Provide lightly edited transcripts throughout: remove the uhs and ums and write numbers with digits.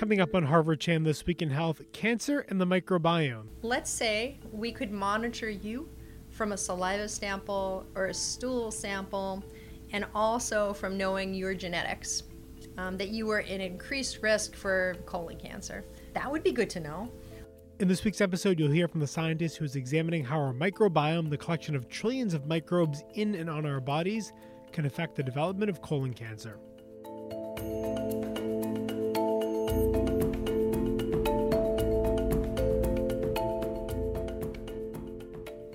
Coming up on Harvard Chan This Week in Health, cancer and the microbiome. Let's say we could monitor you from a saliva sample or a stool sample, and also from knowing your genetics, that you were at increased risk for colon cancer. That would be good to know. In this week's episode, you'll hear from the scientist who is examining how our microbiome, the collection of trillions of microbes in and on our bodies, can affect the development of colon cancer.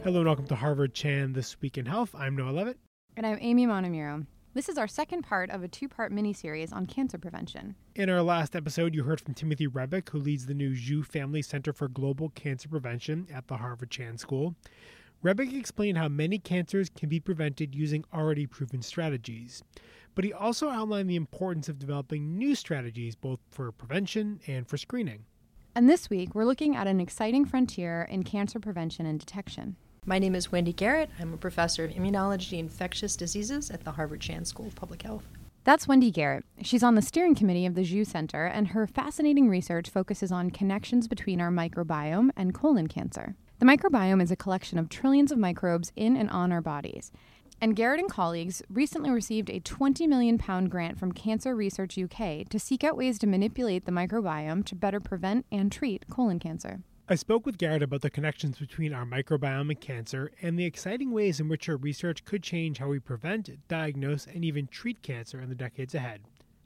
Hello and welcome to Harvard Chan This Week in Health. I'm Noah Levitt. And I'm Amy Montemurro. This is our second part of a two-part mini-series on cancer prevention. In our last episode, you heard from Timothy Rebeck, who leads the new Zhu Family Center for Global Cancer Prevention at the Harvard Chan School. Rebeck explained how many cancers can be prevented using already proven strategies. But he also outlined the importance of developing new strategies, both for prevention and for screening. And this week, we're looking at an exciting frontier in cancer prevention and detection. My name is Wendy Garrett. I'm a professor of immunology and infectious diseases at the Harvard Chan School of Public Health. That's Wendy Garrett. She's on the steering committee of the Zhu Center, and her fascinating research focuses on connections between our microbiome and colon cancer. The microbiome is a collection of trillions of microbes in and on our bodies. And Garrett and colleagues recently received a 20 million pound grant from Cancer Research UK to seek out ways to manipulate the microbiome to better prevent and treat colon cancer. I spoke with Garrett about the connections between our microbiome and cancer and the exciting ways in which her research could change how we prevent, diagnose, and even treat cancer in the decades ahead.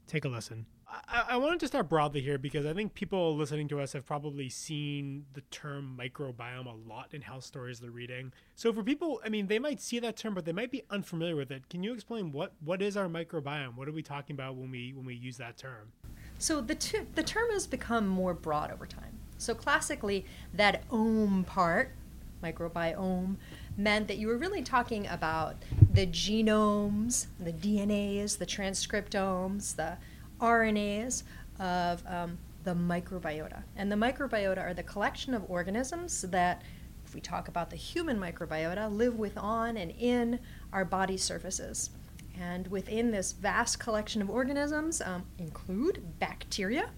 Take a listen. I wanted to start broadly here because I think people listening to us have probably seen the term microbiome a lot in health stories they're reading. So for people, I mean, they might see that term, but they might be unfamiliar with it. Can you explain what is our microbiome? What are we talking about when we use that term? So the term has become more broad over time. So classically, that "ome" part, microbiome, meant that you were really talking about the genomes, the DNAs, the transcriptomes, the RNAs of the microbiota. And the microbiota are the collection of organisms that, if we talk about the human microbiota, live with on and in our body surfaces. And within this vast collection of organisms include bacteria,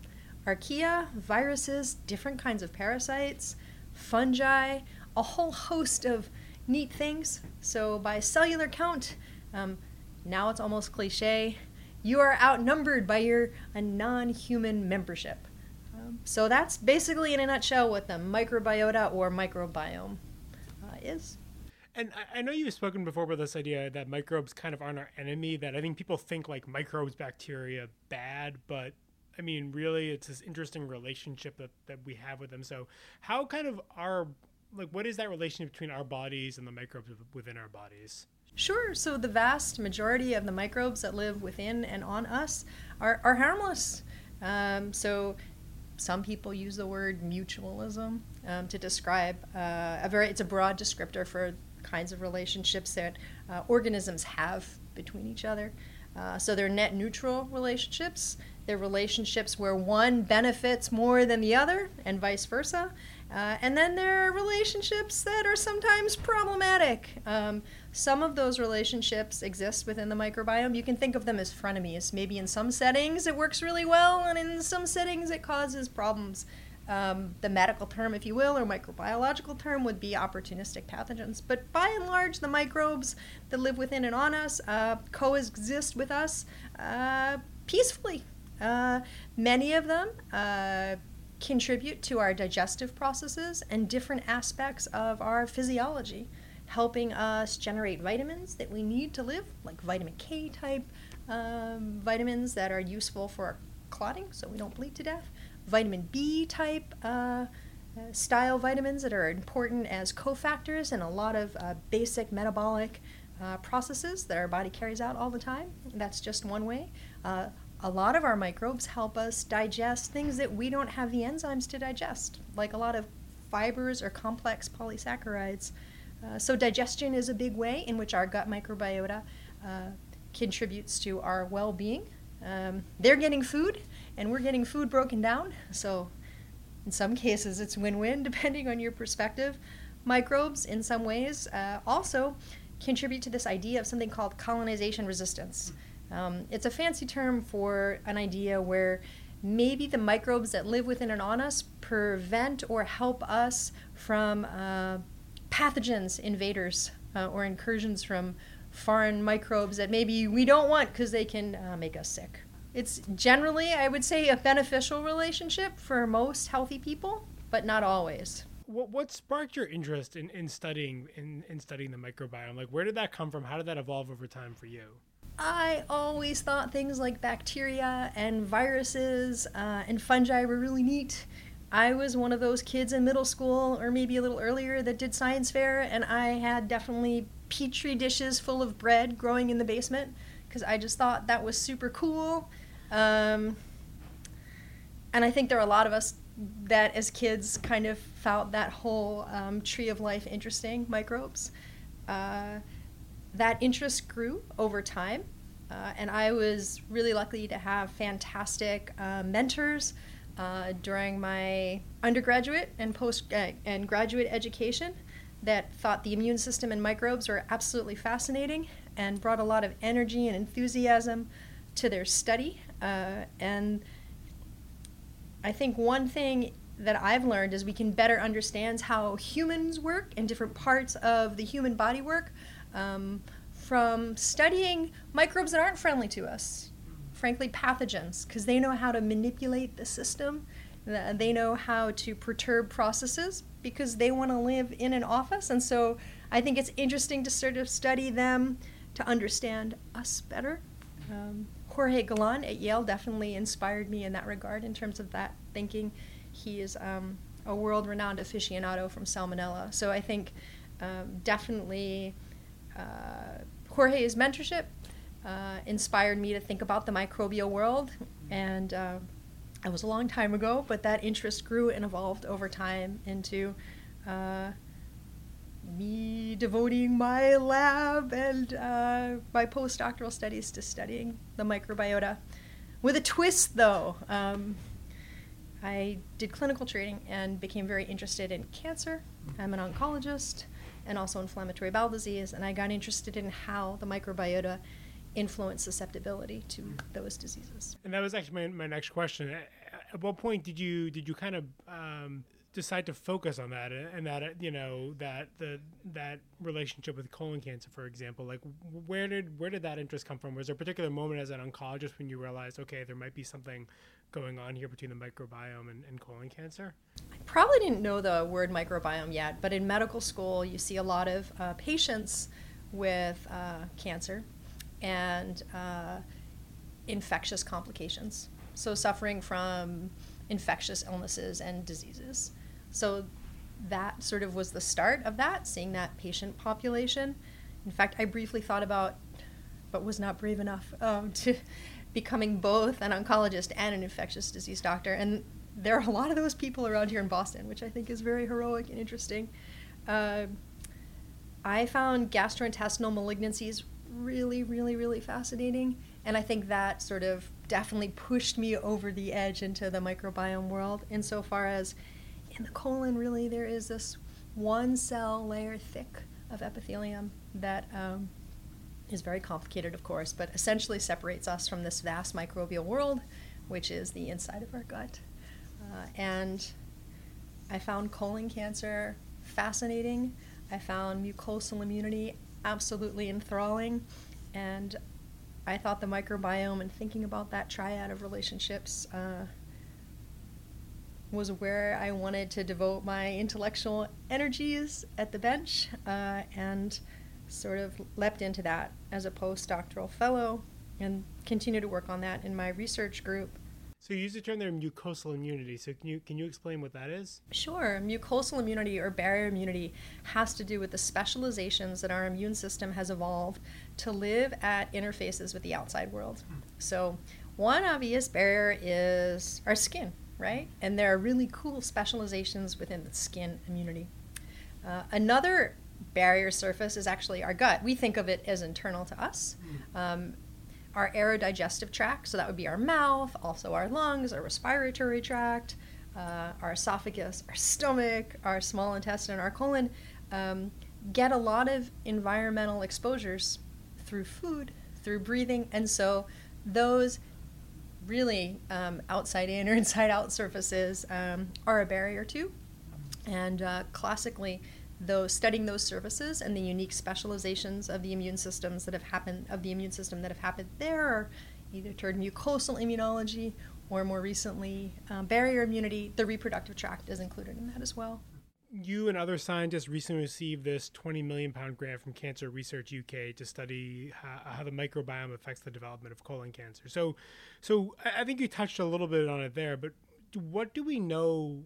archaea, viruses, different kinds of parasites, fungi, a whole host of neat things. So by cellular count, now it's almost cliche, you are outnumbered by your non-human membership. So that's basically in a nutshell what the microbiota or microbiome is. And I know you've spoken before about this idea that microbes kind of aren't our enemy, that I think people think like microbes, bacteria, bad, but I mean, really, it's this interesting relationship that we have with them. So how kind of what is that relationship between our bodies and the microbes within our bodies? Sure. So the vast majority of the microbes that live within and on us are harmless. So some people use the word mutualism to describe it's a broad descriptor for kinds of relationships that organisms have between each other. So they're net neutral relationships. They're relationships where one benefits more than the other and vice versa. And then there are relationships that are sometimes problematic. Some of those relationships exist within the microbiome. You can think of them as frenemies. Maybe in some settings it works really well, and in some settings it causes problems. The medical term, if you will, or microbiological term would be opportunistic pathogens. But by and large, the microbes that live within and on us coexist with us peacefully. Many of them contribute to our digestive processes and different aspects of our physiology, helping us generate vitamins that we need to live, like vitamin K type vitamins that are useful for our clotting so we don't bleed to death. Vitamin B type style vitamins that are important as cofactors in a lot of basic metabolic processes that our body carries out all the time. That's just one way. A lot of our microbes help us digest things that we don't have the enzymes to digest, like a lot of fibers or complex polysaccharides. So digestion is a big way in which our gut microbiota contributes to our well-being. They're getting food, and we're getting food broken down. So in some cases, it's win-win, depending on your perspective. Microbes, in some ways, also contribute to this idea of something called colonization resistance. It's a fancy term for an idea where maybe the microbes that live within and on us prevent or help us from pathogens, invaders, or incursions from foreign microbes that maybe we don't want because they can make us sick. It's generally, I would say, a beneficial relationship for most healthy people, but not always. What sparked your interest in studying the microbiome? Like, where did that come from? How did that evolve over time for you? I always thought things like bacteria and viruses and fungi were really neat. I was one of those kids in middle school, or maybe a little earlier, that did science fair, and I had definitely petri dishes full of bread growing in the basement because I just thought that was super cool. And I think there are a lot of us that as kids kind of found that whole tree of life interesting, microbes. That interest grew over time, and I was really lucky to have fantastic mentors during my undergraduate and graduate education that thought the immune system and microbes were absolutely fascinating and brought a lot of energy and enthusiasm to their study. And I think one thing that I've learned is we can better understand how humans work and different parts of the human body work from studying microbes that aren't friendly to us, frankly pathogens, because they know how to manipulate the system. They know how to perturb processes because they want to live in an office. And so I think it's interesting to sort of study them to understand us better. Jorge Galán at Yale definitely inspired me in that regard in terms of that thinking. He is a world-renowned aficionado from Salmonella. So I think definitely Jorge's mentorship inspired me to think about the microbial world, and it was a long time ago, but that interest grew and evolved over time into me devoting my lab and my postdoctoral studies to studying the microbiota. With a twist, though, I did clinical training and became very interested in cancer. I'm an oncologist, and also inflammatory bowel disease, and I got interested in how the microbiota influence susceptibility to those diseases. And that was actually my next question. At what point did you kind of decide to focus on that, and that, you know, that relationship with colon cancer, for example? Like, where did that interest come from? Was there a particular moment as an oncologist when you realized, okay, there might be something going on here between the microbiome and colon cancer? I probably didn't know the word microbiome yet, but in medical school you see a lot of patients with cancer and infectious complications, so suffering from infectious illnesses and diseases. So that sort of was the start of that, seeing that patient population. In fact, I briefly thought about, but was not brave enough to becoming both an oncologist and an infectious disease doctor. And there are a lot of those people around here in Boston, which I think is very heroic and interesting. I found gastrointestinal malignancies really, really, really fascinating. And I think that sort of definitely pushed me over the edge into the microbiome world, insofar as in the colon, really, there is this one cell layer thick of epithelium that is very complicated, of course, but essentially separates us from this vast microbial world, which is the inside of our gut. And I found colon cancer fascinating. I found mucosal immunity absolutely enthralling. And I thought the microbiome and thinking about that triad of relationships was where I wanted to devote my intellectual energies at the bench, and sort of leapt into that as a postdoctoral fellow and continue to work on that in my research group. So you use the term there, mucosal immunity. So can you explain what that is? Sure. Mucosal immunity or barrier immunity has to do with the specializations that our immune system has evolved to live at interfaces with the outside world. So one obvious barrier is our skin, right? And there are really cool specializations within the skin immunity. Another barrier surface is actually our gut. We think of it as internal to us. Our aerodigestive tract, so that would be our mouth, also our lungs, our respiratory tract, our esophagus, our stomach, our small intestine, our colon, get a lot of environmental exposures through food, through breathing, and so those really outside in or inside out surfaces are a barrier to. And classically, studying those surfaces and the unique specializations of the immune systems that have happened, there are either toward mucosal immunology or more recently barrier immunity. The reproductive tract is included in that as well. You and other scientists recently received this 20 million pound grant from Cancer Research UK to study how the microbiome affects the development of colon cancer. So I think you touched a little bit on it there, but what do we know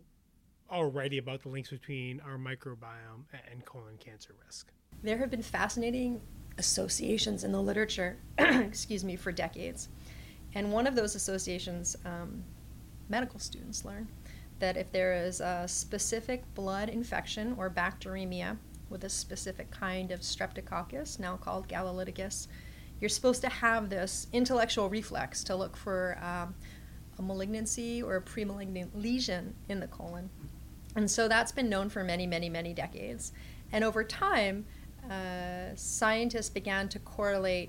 already about the links between our microbiome and colon cancer risk? There have been fascinating associations in the literature, for decades. And one of those associations, medical students learn, that if there is a specific blood infection or bacteremia with a specific kind of streptococcus, now called Gallolyticus, you're supposed to have this intellectual reflex to look for a malignancy or a pre-malignant lesion in the colon. And so that's been known for many, many, many decades. And over time, scientists began to correlate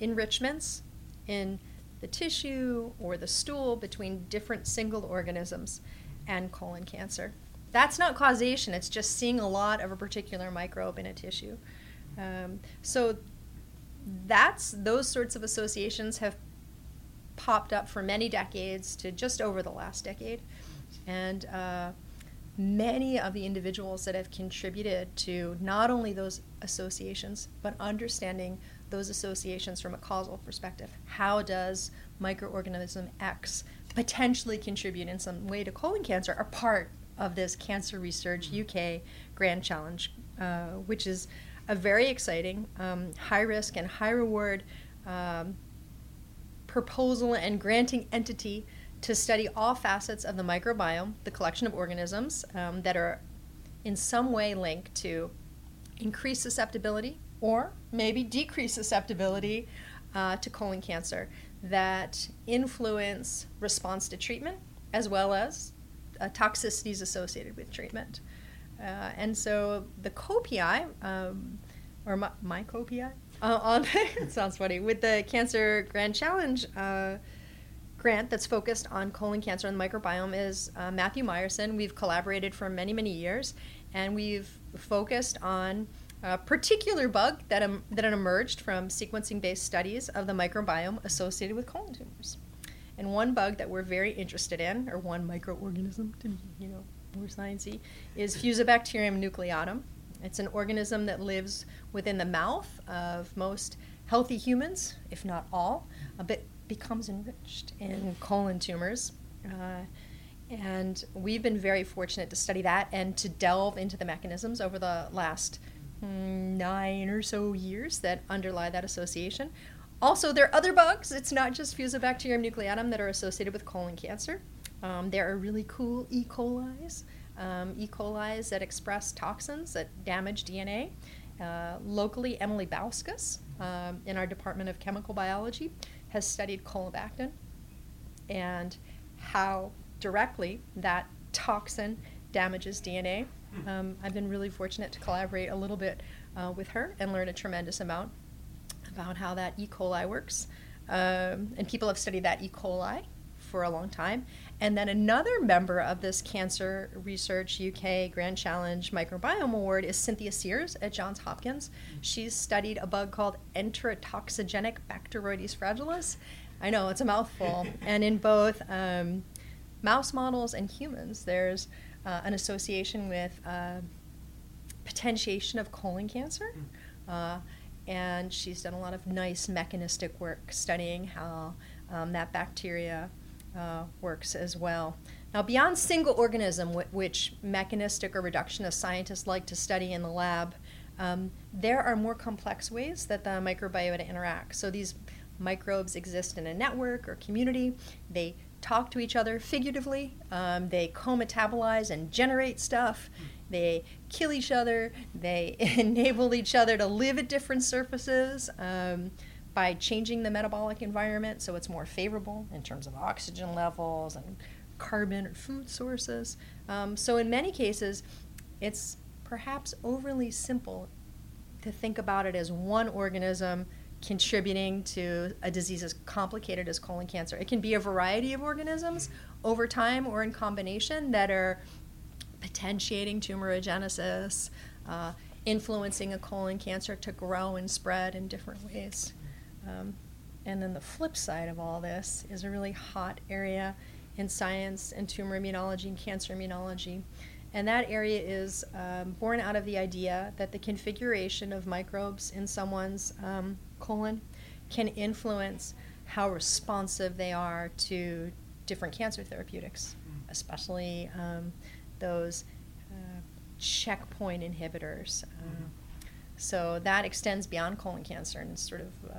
enrichments in the tissue or the stool between different single organisms and colon cancer. That's not causation, it's just seeing a lot of a particular microbe in a tissue. So those sorts of associations have popped up for many decades to just over the last decade. And many of the individuals that have contributed to not only those associations, but understanding those associations from a causal perspective. How does microorganism X potentially contribute in some way to colon cancer are part of this Cancer Research UK Grand Challenge, which is a very exciting, high risk and high reward proposal and granting entity to study all facets of the microbiome, the collection of organisms that are in some way linked to increased susceptibility or maybe decreased susceptibility to colon cancer that influence response to treatment as well as toxicities associated with treatment. And so the co-PI, or my co-PI, it sounds funny, with the Cancer Grand Challenge grant that's focused on colon cancer and the microbiome is Matthew Meyerson. We've collaborated for many, many years, and we've focused on a particular bug that emerged from sequencing-based studies of the microbiome associated with colon tumors. And one bug that we're very interested in, or one microorganism, to be, more sciencey, is Fusobacterium nucleatum. It's an organism that lives within the mouth of most healthy humans, if not all, but becomes enriched in colon tumors. And we've been very fortunate to study that and to delve into the mechanisms over the last 9 or so years that underlie that association. Also, there are other bugs. It's not just Fusobacterium nucleatum that are associated with colon cancer. There are really cool E. coli that express toxins that damage DNA. Locally, Emily Bauskas in our Department of Chemical Biology has studied colobactin and how directly that toxin damages DNA. I've been really fortunate to collaborate a little bit with her and learn a tremendous amount about how that E. coli works. And people have studied that E. coli for a long time. And then another member of this Cancer Research UK Grand Challenge Microbiome Award is Cynthia Sears at Johns Hopkins. She's studied a bug called enterotoxigenic bacteroides fragilis. I know, it's a mouthful. And in both mouse models and humans, there's an association with potentiation of colon cancer. And she's done a lot of nice mechanistic work studying how that bacteria works as well. Now, beyond single organism, which mechanistic or reductionist scientists like to study in the lab, there are more complex ways that the microbiota interact. So these microbes exist in a network or community. They talk to each other figuratively. They co-metabolize and generate stuff. They kill each other. They enable each other to live at different surfaces by changing the metabolic environment so it's more favorable in terms of oxygen levels and carbon or food sources. So in many cases, it's perhaps overly simple to think about it as one organism contributing to a disease as complicated as colon cancer. It can be a variety of organisms over time or in combination that are potentiating tumorigenesis, influencing a colon cancer to grow and spread in different ways. And then the flip side of all this is a really hot area in science and tumor immunology and cancer immunology. And that area is born out of the idea that the configuration of microbes in someone's colon can influence how responsive they are to different cancer therapeutics, especially those checkpoint inhibitors. So that extends beyond colon cancer and sort of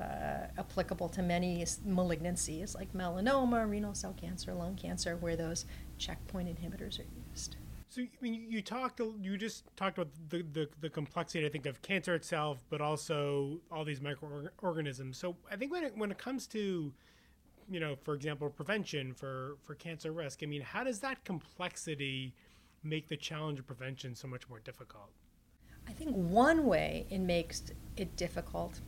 applicable to many malignancies like melanoma, renal cell cancer, lung cancer, where those checkpoint inhibitors are used. So I mean, you just talked about the complexity, I think, of cancer itself, but also all these microorganisms. So I think when it comes to, you know, for example, prevention for cancer risk, I mean, how does that complexity make the challenge of prevention so much more difficult? I think one way it makes it difficult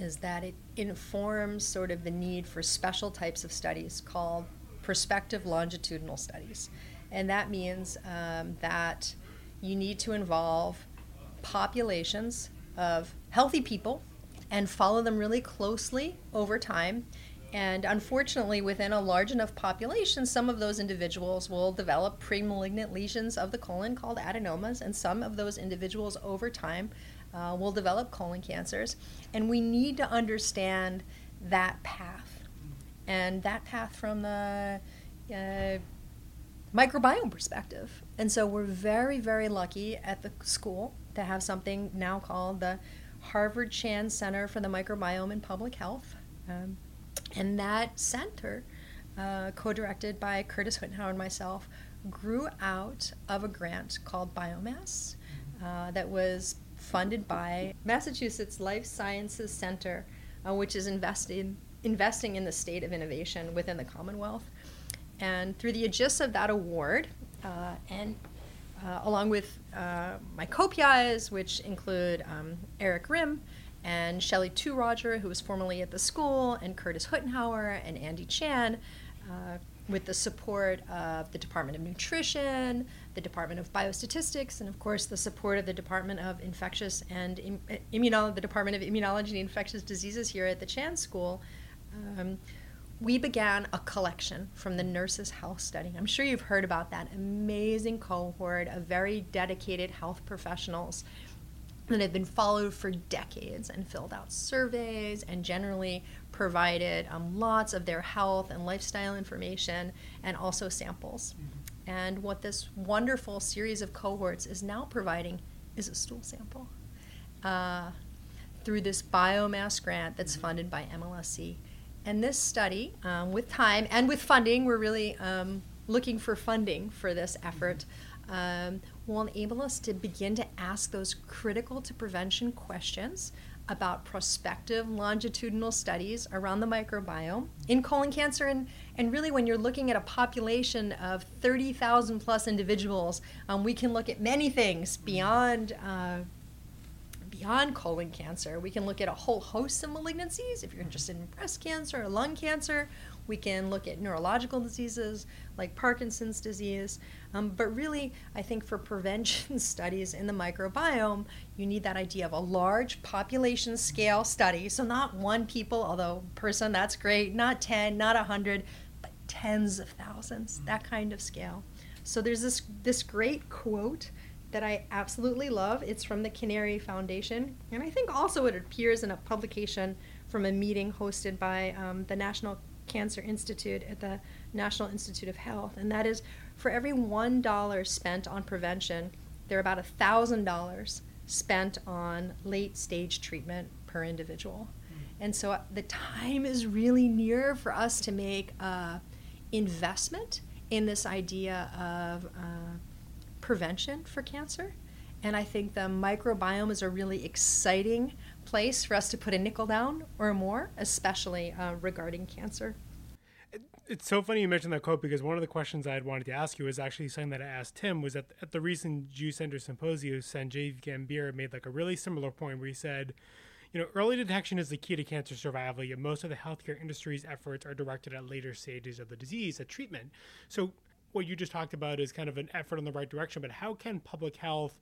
is that it informs sort of the need for special types of studies called prospective longitudinal studies. And that means that you need to involve populations of healthy people and follow them really closely over time. And unfortunately, within a large enough population, some of those individuals will develop pre-malignant lesions of the colon called adenomas, and some of those individuals over time will develop colon cancers. And we need to understand that path, and that path from the microbiome perspective. And so we're very, very lucky at the school to have something now called the Harvard Chan Center for the Microbiome and Public Health. And that center, co-directed by Curtis Huttenhower and myself, grew out of a grant called Biomass that was funded by Massachusetts Life Sciences Center, which is investing in the state of innovation within the Commonwealth. And through the aegis of that award, and along with my co-PIs, which include Eric Rimm, and Shelley Tu-Roger, who was formerly at the school, and Curtis Huttenhower and Andy Chan, with the support of the Department of Nutrition, the Department of Biostatistics, and of course the support of the Department of Immunology and Infectious Diseases here at the Chan School, we began a collection from the Nurses' Health Study. I'm sure you've heard about that amazing cohort of very dedicated health professionals that have been followed for decades and filled out surveys and generally provided lots of their health and lifestyle information and also samples. Mm-hmm. And what this wonderful series of cohorts is now providing is a stool sample through this Biomass grant that's funded by MLSC. And this study, with time and with funding, we're really looking for funding for this effort, will enable us to begin to ask those critical to prevention questions about prospective longitudinal studies around the microbiome in colon cancer. And really, when you're looking at a population of 30,000 plus individuals, we can look at many things beyond colon cancer. We can look at a whole host of malignancies. If you're interested in breast cancer or lung cancer, we can look at neurological diseases like Parkinson's disease. But really, I think for prevention studies in the microbiome, you need that idea of a large population scale study. So not one person, that's great, not 10, not 100, but tens of thousands, that kind of scale. So there's this great quote that I absolutely love. It's from the Canary Foundation. And I think also it appears in a publication from a meeting hosted by the National Cancer Institute at the National Institute of Health, and that is, for every $1 spent on prevention, there are about $1,000 spent on late stage treatment per individual. And so the time is really near for us to make investment in this idea of prevention for cancer. And I think the microbiome is a really exciting place for us to put a nickel down or more, especially regarding cancer. It's so funny you mentioned that quote, because one of the questions I had wanted to ask you is actually something that I asked Tim, was at the recent Juice Center symposium, Sanjay Gambier made like a really similar point where he said, You know, early detection is the key to cancer survival, yet most of the healthcare industry's efforts are directed at later stages of the disease, at treatment. So what you just talked about is kind of an effort in the right direction, but how can public health,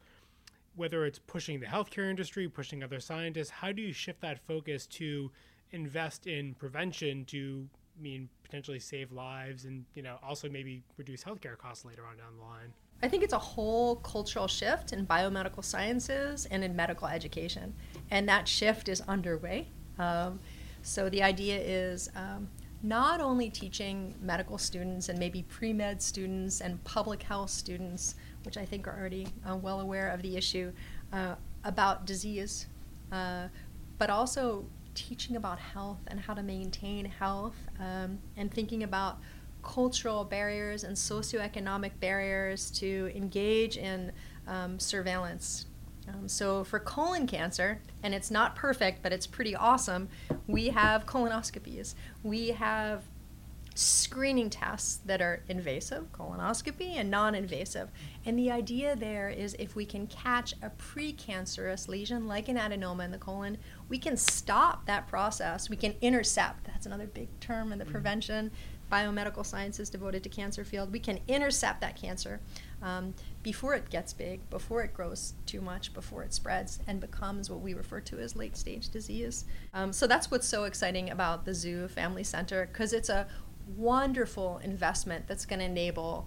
whether it's pushing the healthcare industry, pushing other scientists, how do you shift that focus to invest in prevention to mean potentially save lives and, you know, also maybe reduce healthcare costs later on down the line? I think it's a whole cultural shift in biomedical sciences and in medical education, and that shift is underway. So the idea is not only teaching medical students and maybe pre-med students and public health students, which I think are already well aware of the issue, about disease, but also teaching about health and how to maintain health, and thinking about cultural barriers and socioeconomic barriers to engage in surveillance. So for colon cancer, and it's not perfect, but it's pretty awesome, we have colonoscopies. We have screening tests that are invasive, colonoscopy, and non-invasive. And the idea there is if we can catch a precancerous lesion like an adenoma in the colon, we can stop that process. We can intercept. That's another big term in the prevention biomedical sciences devoted to cancer field. We can intercept that cancer before it gets big, before it grows too much, before it spreads and becomes what we refer to as late stage disease. So that's what's so exciting about the Zhu Family Center, because it's a wonderful investment that's going to enable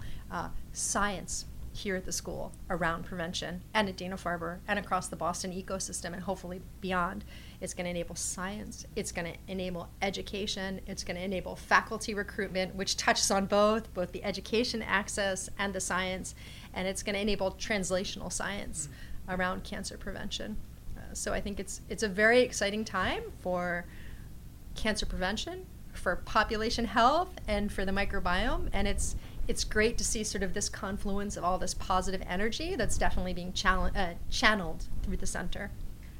science here at the school around prevention and at Dana-Farber and across the Boston ecosystem and hopefully beyond. It's going to enable science. It's going to enable education. It's going to enable faculty recruitment, which touches on both the education access and the science. And it's going to enable translational science around cancer prevention. So I think it's a very exciting time for cancer prevention, for population health, and for the microbiome. And it's great to see sort of this confluence of all this positive energy that's definitely being channeled through the center.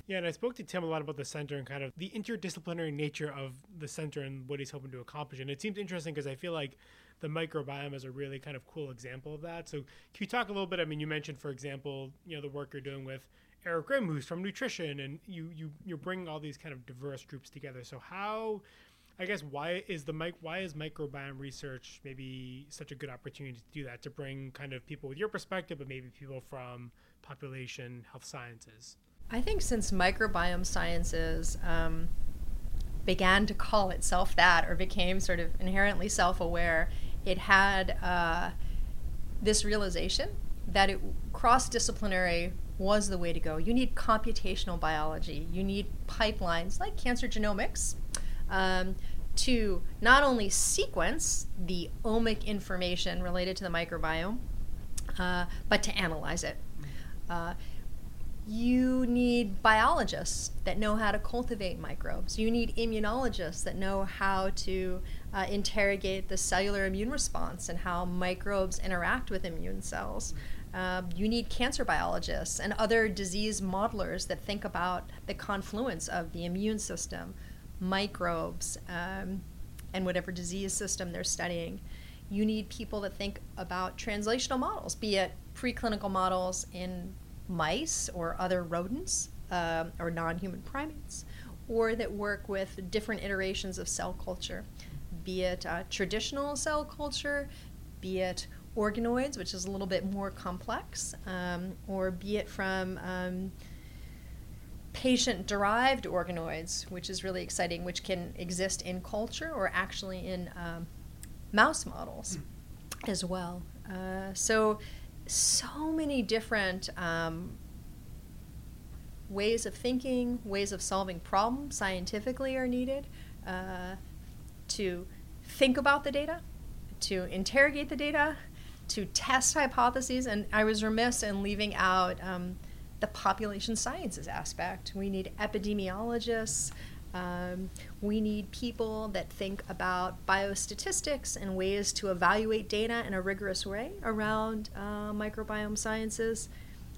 Yeah, and I spoke to Tim a lot about the center and kind of the interdisciplinary nature of the center and what he's hoping to accomplish. And it seems interesting because I feel like the microbiome is a really kind of cool example of that. So can you talk a little bit? I mean, you mentioned, for example, you know, the work you're doing with Eric Rimm, who's from nutrition, and you're bringing all these kind of diverse groups together. So how... I guess why is microbiome research maybe such a good opportunity to do that, to bring kind of people with your perspective, but maybe people from population health sciences? I think since microbiome sciences began to call itself that or became sort of inherently self-aware, it had this realization that it cross-disciplinary was the way to go. You need computational biology. You need pipelines like cancer genomics to not only sequence the omic information related to the microbiome, but to analyze it. You need biologists that know how to cultivate microbes. You need immunologists that know how to interrogate the cellular immune response and how microbes interact with immune cells. You need cancer biologists and other disease modelers that think about the confluence of the immune system, microbes, and whatever disease system they're studying. You need people that think about translational models, be it preclinical models in mice or other rodents or non-human primates, or that work with different iterations of cell culture, be it traditional cell culture, be it organoids, which is a little bit more complex, or be it from patient-derived organoids, which is really exciting, which can exist in culture or actually in mouse models as well. So many different ways of thinking, ways of solving problems scientifically are needed to think about the data, to interrogate the data, to test hypotheses. And I was remiss in leaving out the population sciences aspect. We need epidemiologists. We need people that think about biostatistics and ways to evaluate data in a rigorous way around microbiome sciences.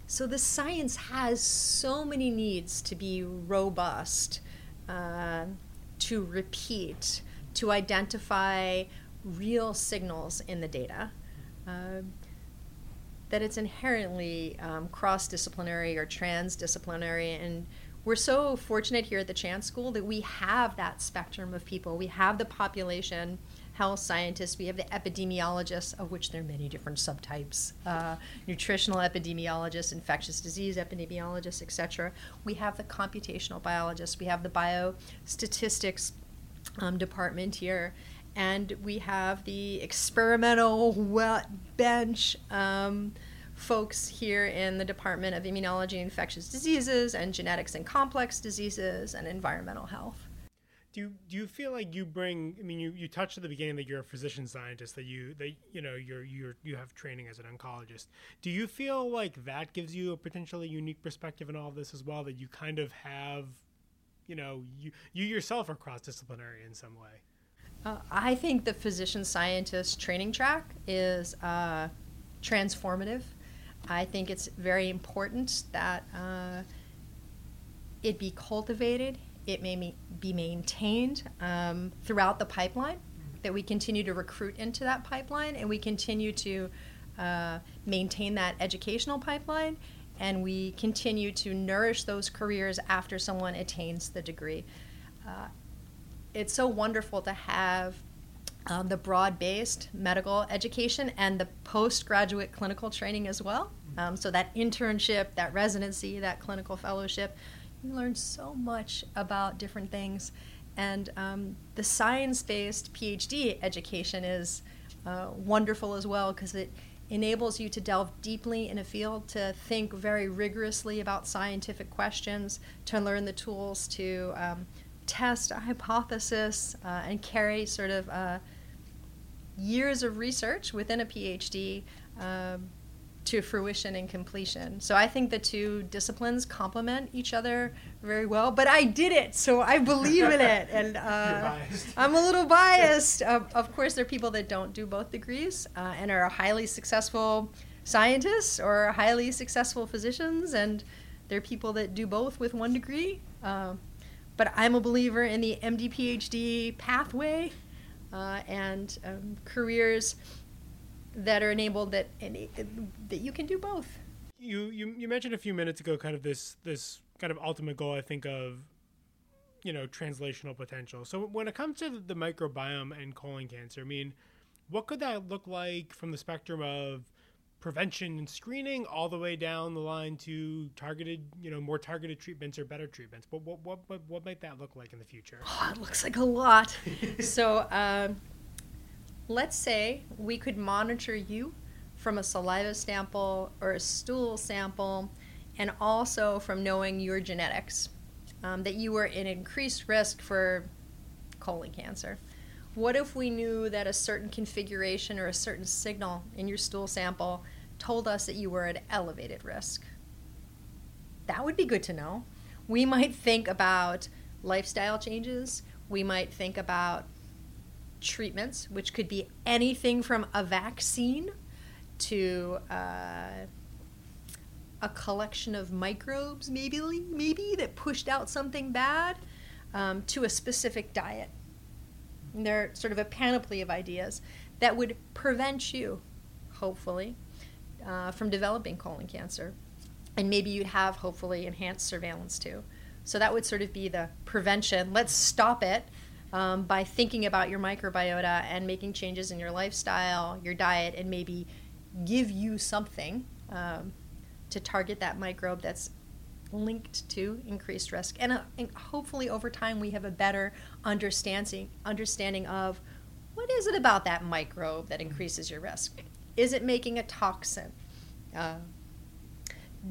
So the science has so many needs to be robust, to repeat, to identify real signals in the data. That it's inherently cross-disciplinary or transdisciplinary, and We're so fortunate here at the Chan School that we have that spectrum of people. We have the population health scientists, we have the epidemiologists, of which there are many different subtypes, nutritional epidemiologists, infectious disease epidemiologists, et cetera. We have the computational biologists, we have the biostatistics department here, and we have the experimental wet bench folks here in the Department of Immunology and Infectious Diseases and Genetics and Complex Diseases and Environmental Health. Do you feel like you bring, I mean, you touched at the beginning that you're a physician scientist, you have training as an oncologist. Do you feel like that gives you a potentially unique perspective in all of this as well, that you kind of have, you yourself are cross-disciplinary in some way? I think the physician scientist training track is transformative. I think it's very important that it be cultivated. It may be maintained throughout the pipeline, that we continue to recruit into that pipeline, and we continue to maintain that educational pipeline, and we continue to nourish those careers after someone attains the degree. It's so wonderful to have the broad-based medical education and the postgraduate clinical training as well. So that internship, that residency, that clinical fellowship, you learn so much about different things, and the science-based PhD education is wonderful as well, because it enables you to delve deeply in a field, to think very rigorously about scientific questions, to learn the tools to test a hypothesis and carry sort of years of research within a PhD to fruition and completion. So I think the two disciplines complement each other very well, but I did it, so I believe in it. And I'm a little biased. Of course, there are people that don't do both degrees and are highly successful scientists or highly successful physicians, and there are people that do both with one degree. But I'm a believer in the MD, PhD pathway and careers that are enabled that you can do both. You mentioned a few minutes ago kind of this kind of ultimate goal, I think, of translational potential. So when it comes to the microbiome and colon cancer, I mean, what could that look like from the spectrum of prevention and screening all the way down the line to targeted, more targeted treatments or better treatments? But what might that look like in the future? Oh, it looks like a lot. So let's say we could monitor you from a saliva sample or a stool sample, and also from knowing your genetics, that you were at increased risk for colon cancer. What if we knew that a certain configuration or a certain signal in your stool sample told us that you were at elevated risk? That would be good to know. We might think about lifestyle changes. We might think about treatments, which could be anything from a vaccine to a collection of microbes, maybe that pushed out something bad, to a specific diet. And they're sort of a panoply of ideas that would prevent you, hopefully, from developing colon cancer. And maybe you'd have, hopefully, enhanced surveillance too. So that would sort of be the prevention. Let's stop it. By thinking about your microbiota and making changes in your lifestyle, your diet, and maybe give you something to target that microbe that's linked to increased risk. And hopefully over time we have a better understanding of what is it about that microbe that increases your risk? Is it making a toxin?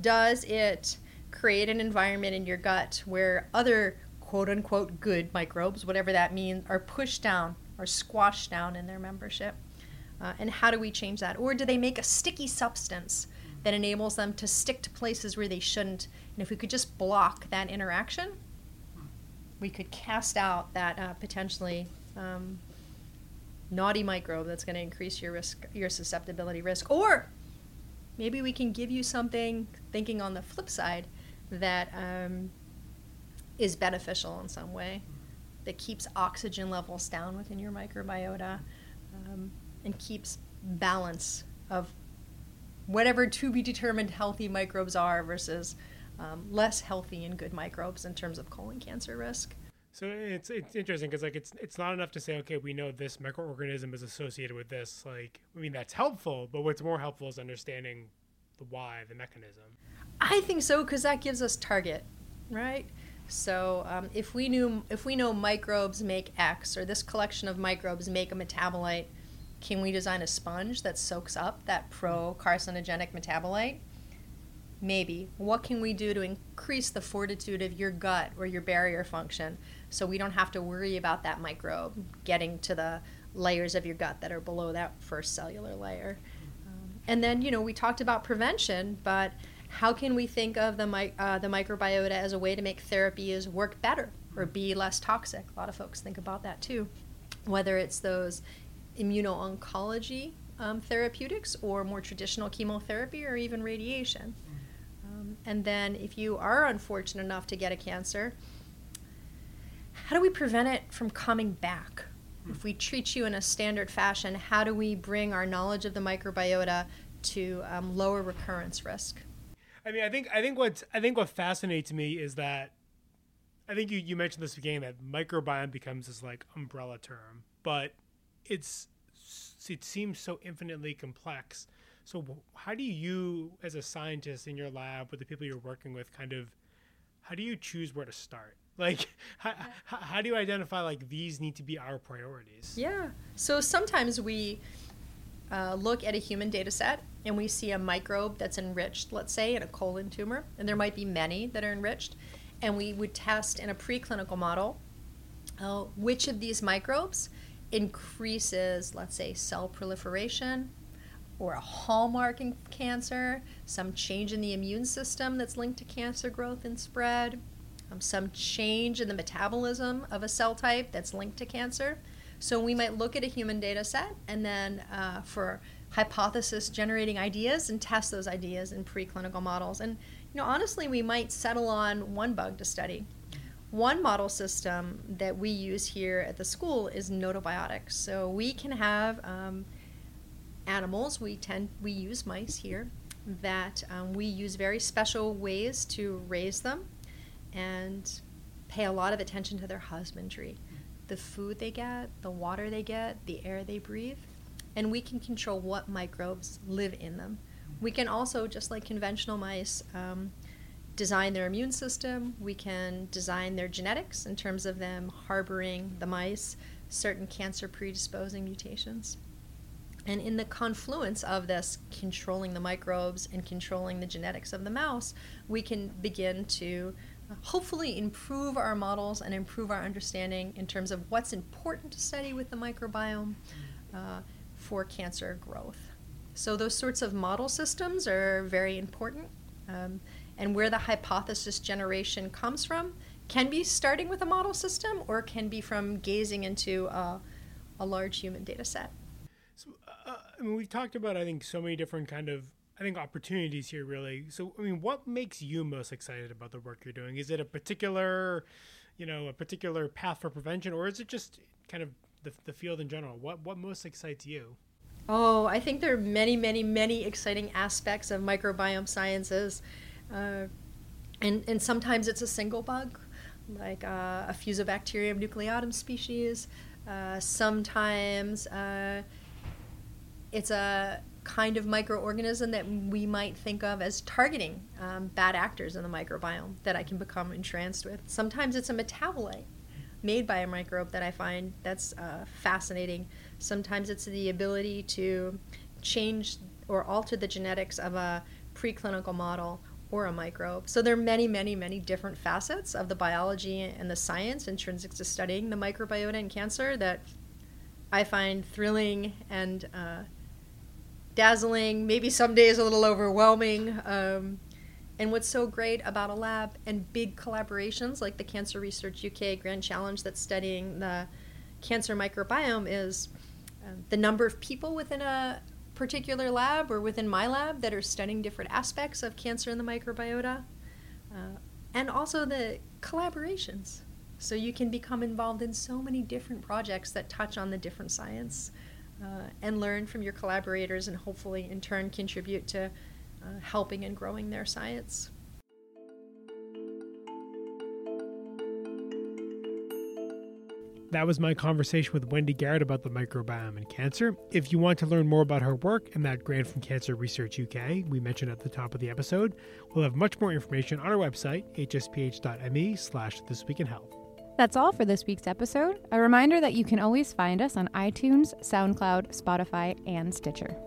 Does it create an environment in your gut where other quote-unquote good microbes, whatever that means, are pushed down or squashed down in their membership? And how do we change that? Or do they make a sticky substance that enables them to stick to places where they shouldn't? And if we could just block that interaction, we could cast out that potentially naughty microbe that's going to increase your risk, your susceptibility risk. Or maybe we can give you something, thinking on the flip side, that is beneficial in some way, that keeps oxygen levels down within your microbiota and keeps balance of whatever to be determined healthy microbes are versus less healthy and good microbes in terms of colon cancer risk. So it's interesting because, like, it's not enough to say, okay, we know this microorganism is associated with this. Like, I mean, that's helpful, but what's more helpful is understanding the why, the mechanism. I think so, because that gives us target, right? So if we know microbes make X, or this collection of microbes make a metabolite, can we design a sponge that soaks up that pro-carcinogenic metabolite? Maybe. What can we do to increase the fortitude of your gut or your barrier function so we don't have to worry about that microbe getting to the layers of your gut that are below that first cellular layer? And then, you know, we talked about prevention, but how can we think of the microbiota as a way to make therapies work better or be less toxic? A lot of folks think about that too, whether it's those immuno-oncology therapeutics or more traditional chemotherapy or even radiation. And then if you are unfortunate enough to get a cancer, how do we prevent it from coming back? If we treat you in a standard fashion, how do we bring our knowledge of the microbiota to lower recurrence risk? I mean, I think what fascinates me is that I think you mentioned this again, that microbiome becomes this like umbrella term, but it seems so infinitely complex. So how do you, as a scientist in your lab with the people you're working with, kind of, how do you choose where to start? Like, how do you identify, like, these need to be our priorities? Yeah. So sometimes we look at a human data set and we see a microbe that's enriched, let's say, in a colon tumor, and there might be many that are enriched, and we would test in a preclinical model which of these microbes increases, let's say, cell proliferation or a hallmark in cancer, some change in the immune system that's linked to cancer growth and spread, some change in the metabolism of a cell type that's linked to cancer. So we might look at a human data set and then for hypothesis generating ideas and test those ideas in preclinical models. And, you know, honestly, we might settle on one bug to study. One model system that we use here at the school is notobiotics. So we can have animals, we use mice here, that we use very special ways to raise them and pay a lot of attention to their husbandry, the food they get, the water they get, the air they breathe, and we can control what microbes live in them. We can also, just like conventional mice, design their immune system. We can design their genetics in terms of them harboring, the mice, certain cancer predisposing mutations. And in the confluence of this, controlling the microbes and controlling the genetics of the mouse, we can begin to hopefully improve our models and improve our understanding in terms of what's important to study with the microbiome for cancer growth. So those sorts of model systems are very important. And where the hypothesis generation comes from can be starting with a model system or can be from gazing into a large human data set. So, I mean, we've talked about, I think, so many different kind of, I think, opportunities here, really. So, I mean, what makes you most excited about the work you're doing? Is it a particular path for prevention, or is it just kind of the field in general? What most excites you? Oh, I think there are many, many, many exciting aspects of microbiome sciences. And sometimes it's a single bug, like a Fusobacterium nucleatum species. Sometimes it's a kind of microorganism that we might think of as targeting bad actors in the microbiome that I can become entranced with. Sometimes it's a metabolite made by a microbe that I find that's fascinating. Sometimes it's the ability to change or alter the genetics of a preclinical model or a microbe. So there are many, many, many different facets of the biology and the science intrinsic to studying the microbiota and cancer that I find thrilling and dazzling, maybe some days a little overwhelming. And what's so great about a lab and big collaborations like the Cancer Research UK Grand Challenge that's studying the cancer microbiome is the number of people within a particular lab or within my lab that are studying different aspects of cancer in the microbiota, and also the collaborations. So you can become involved in so many different projects that touch on the different science and learn from your collaborators and hopefully in turn contribute to helping and growing their science. That was my conversation with Wendy Garrett about the microbiome and cancer. If you want to learn more about her work and that grant from Cancer Research UK we mentioned at the top of the episode, we'll have much more information on our website, hsph.me/thisweekinhealth. That's all for this week's episode. A reminder that you can always find us on iTunes, SoundCloud, Spotify, and Stitcher.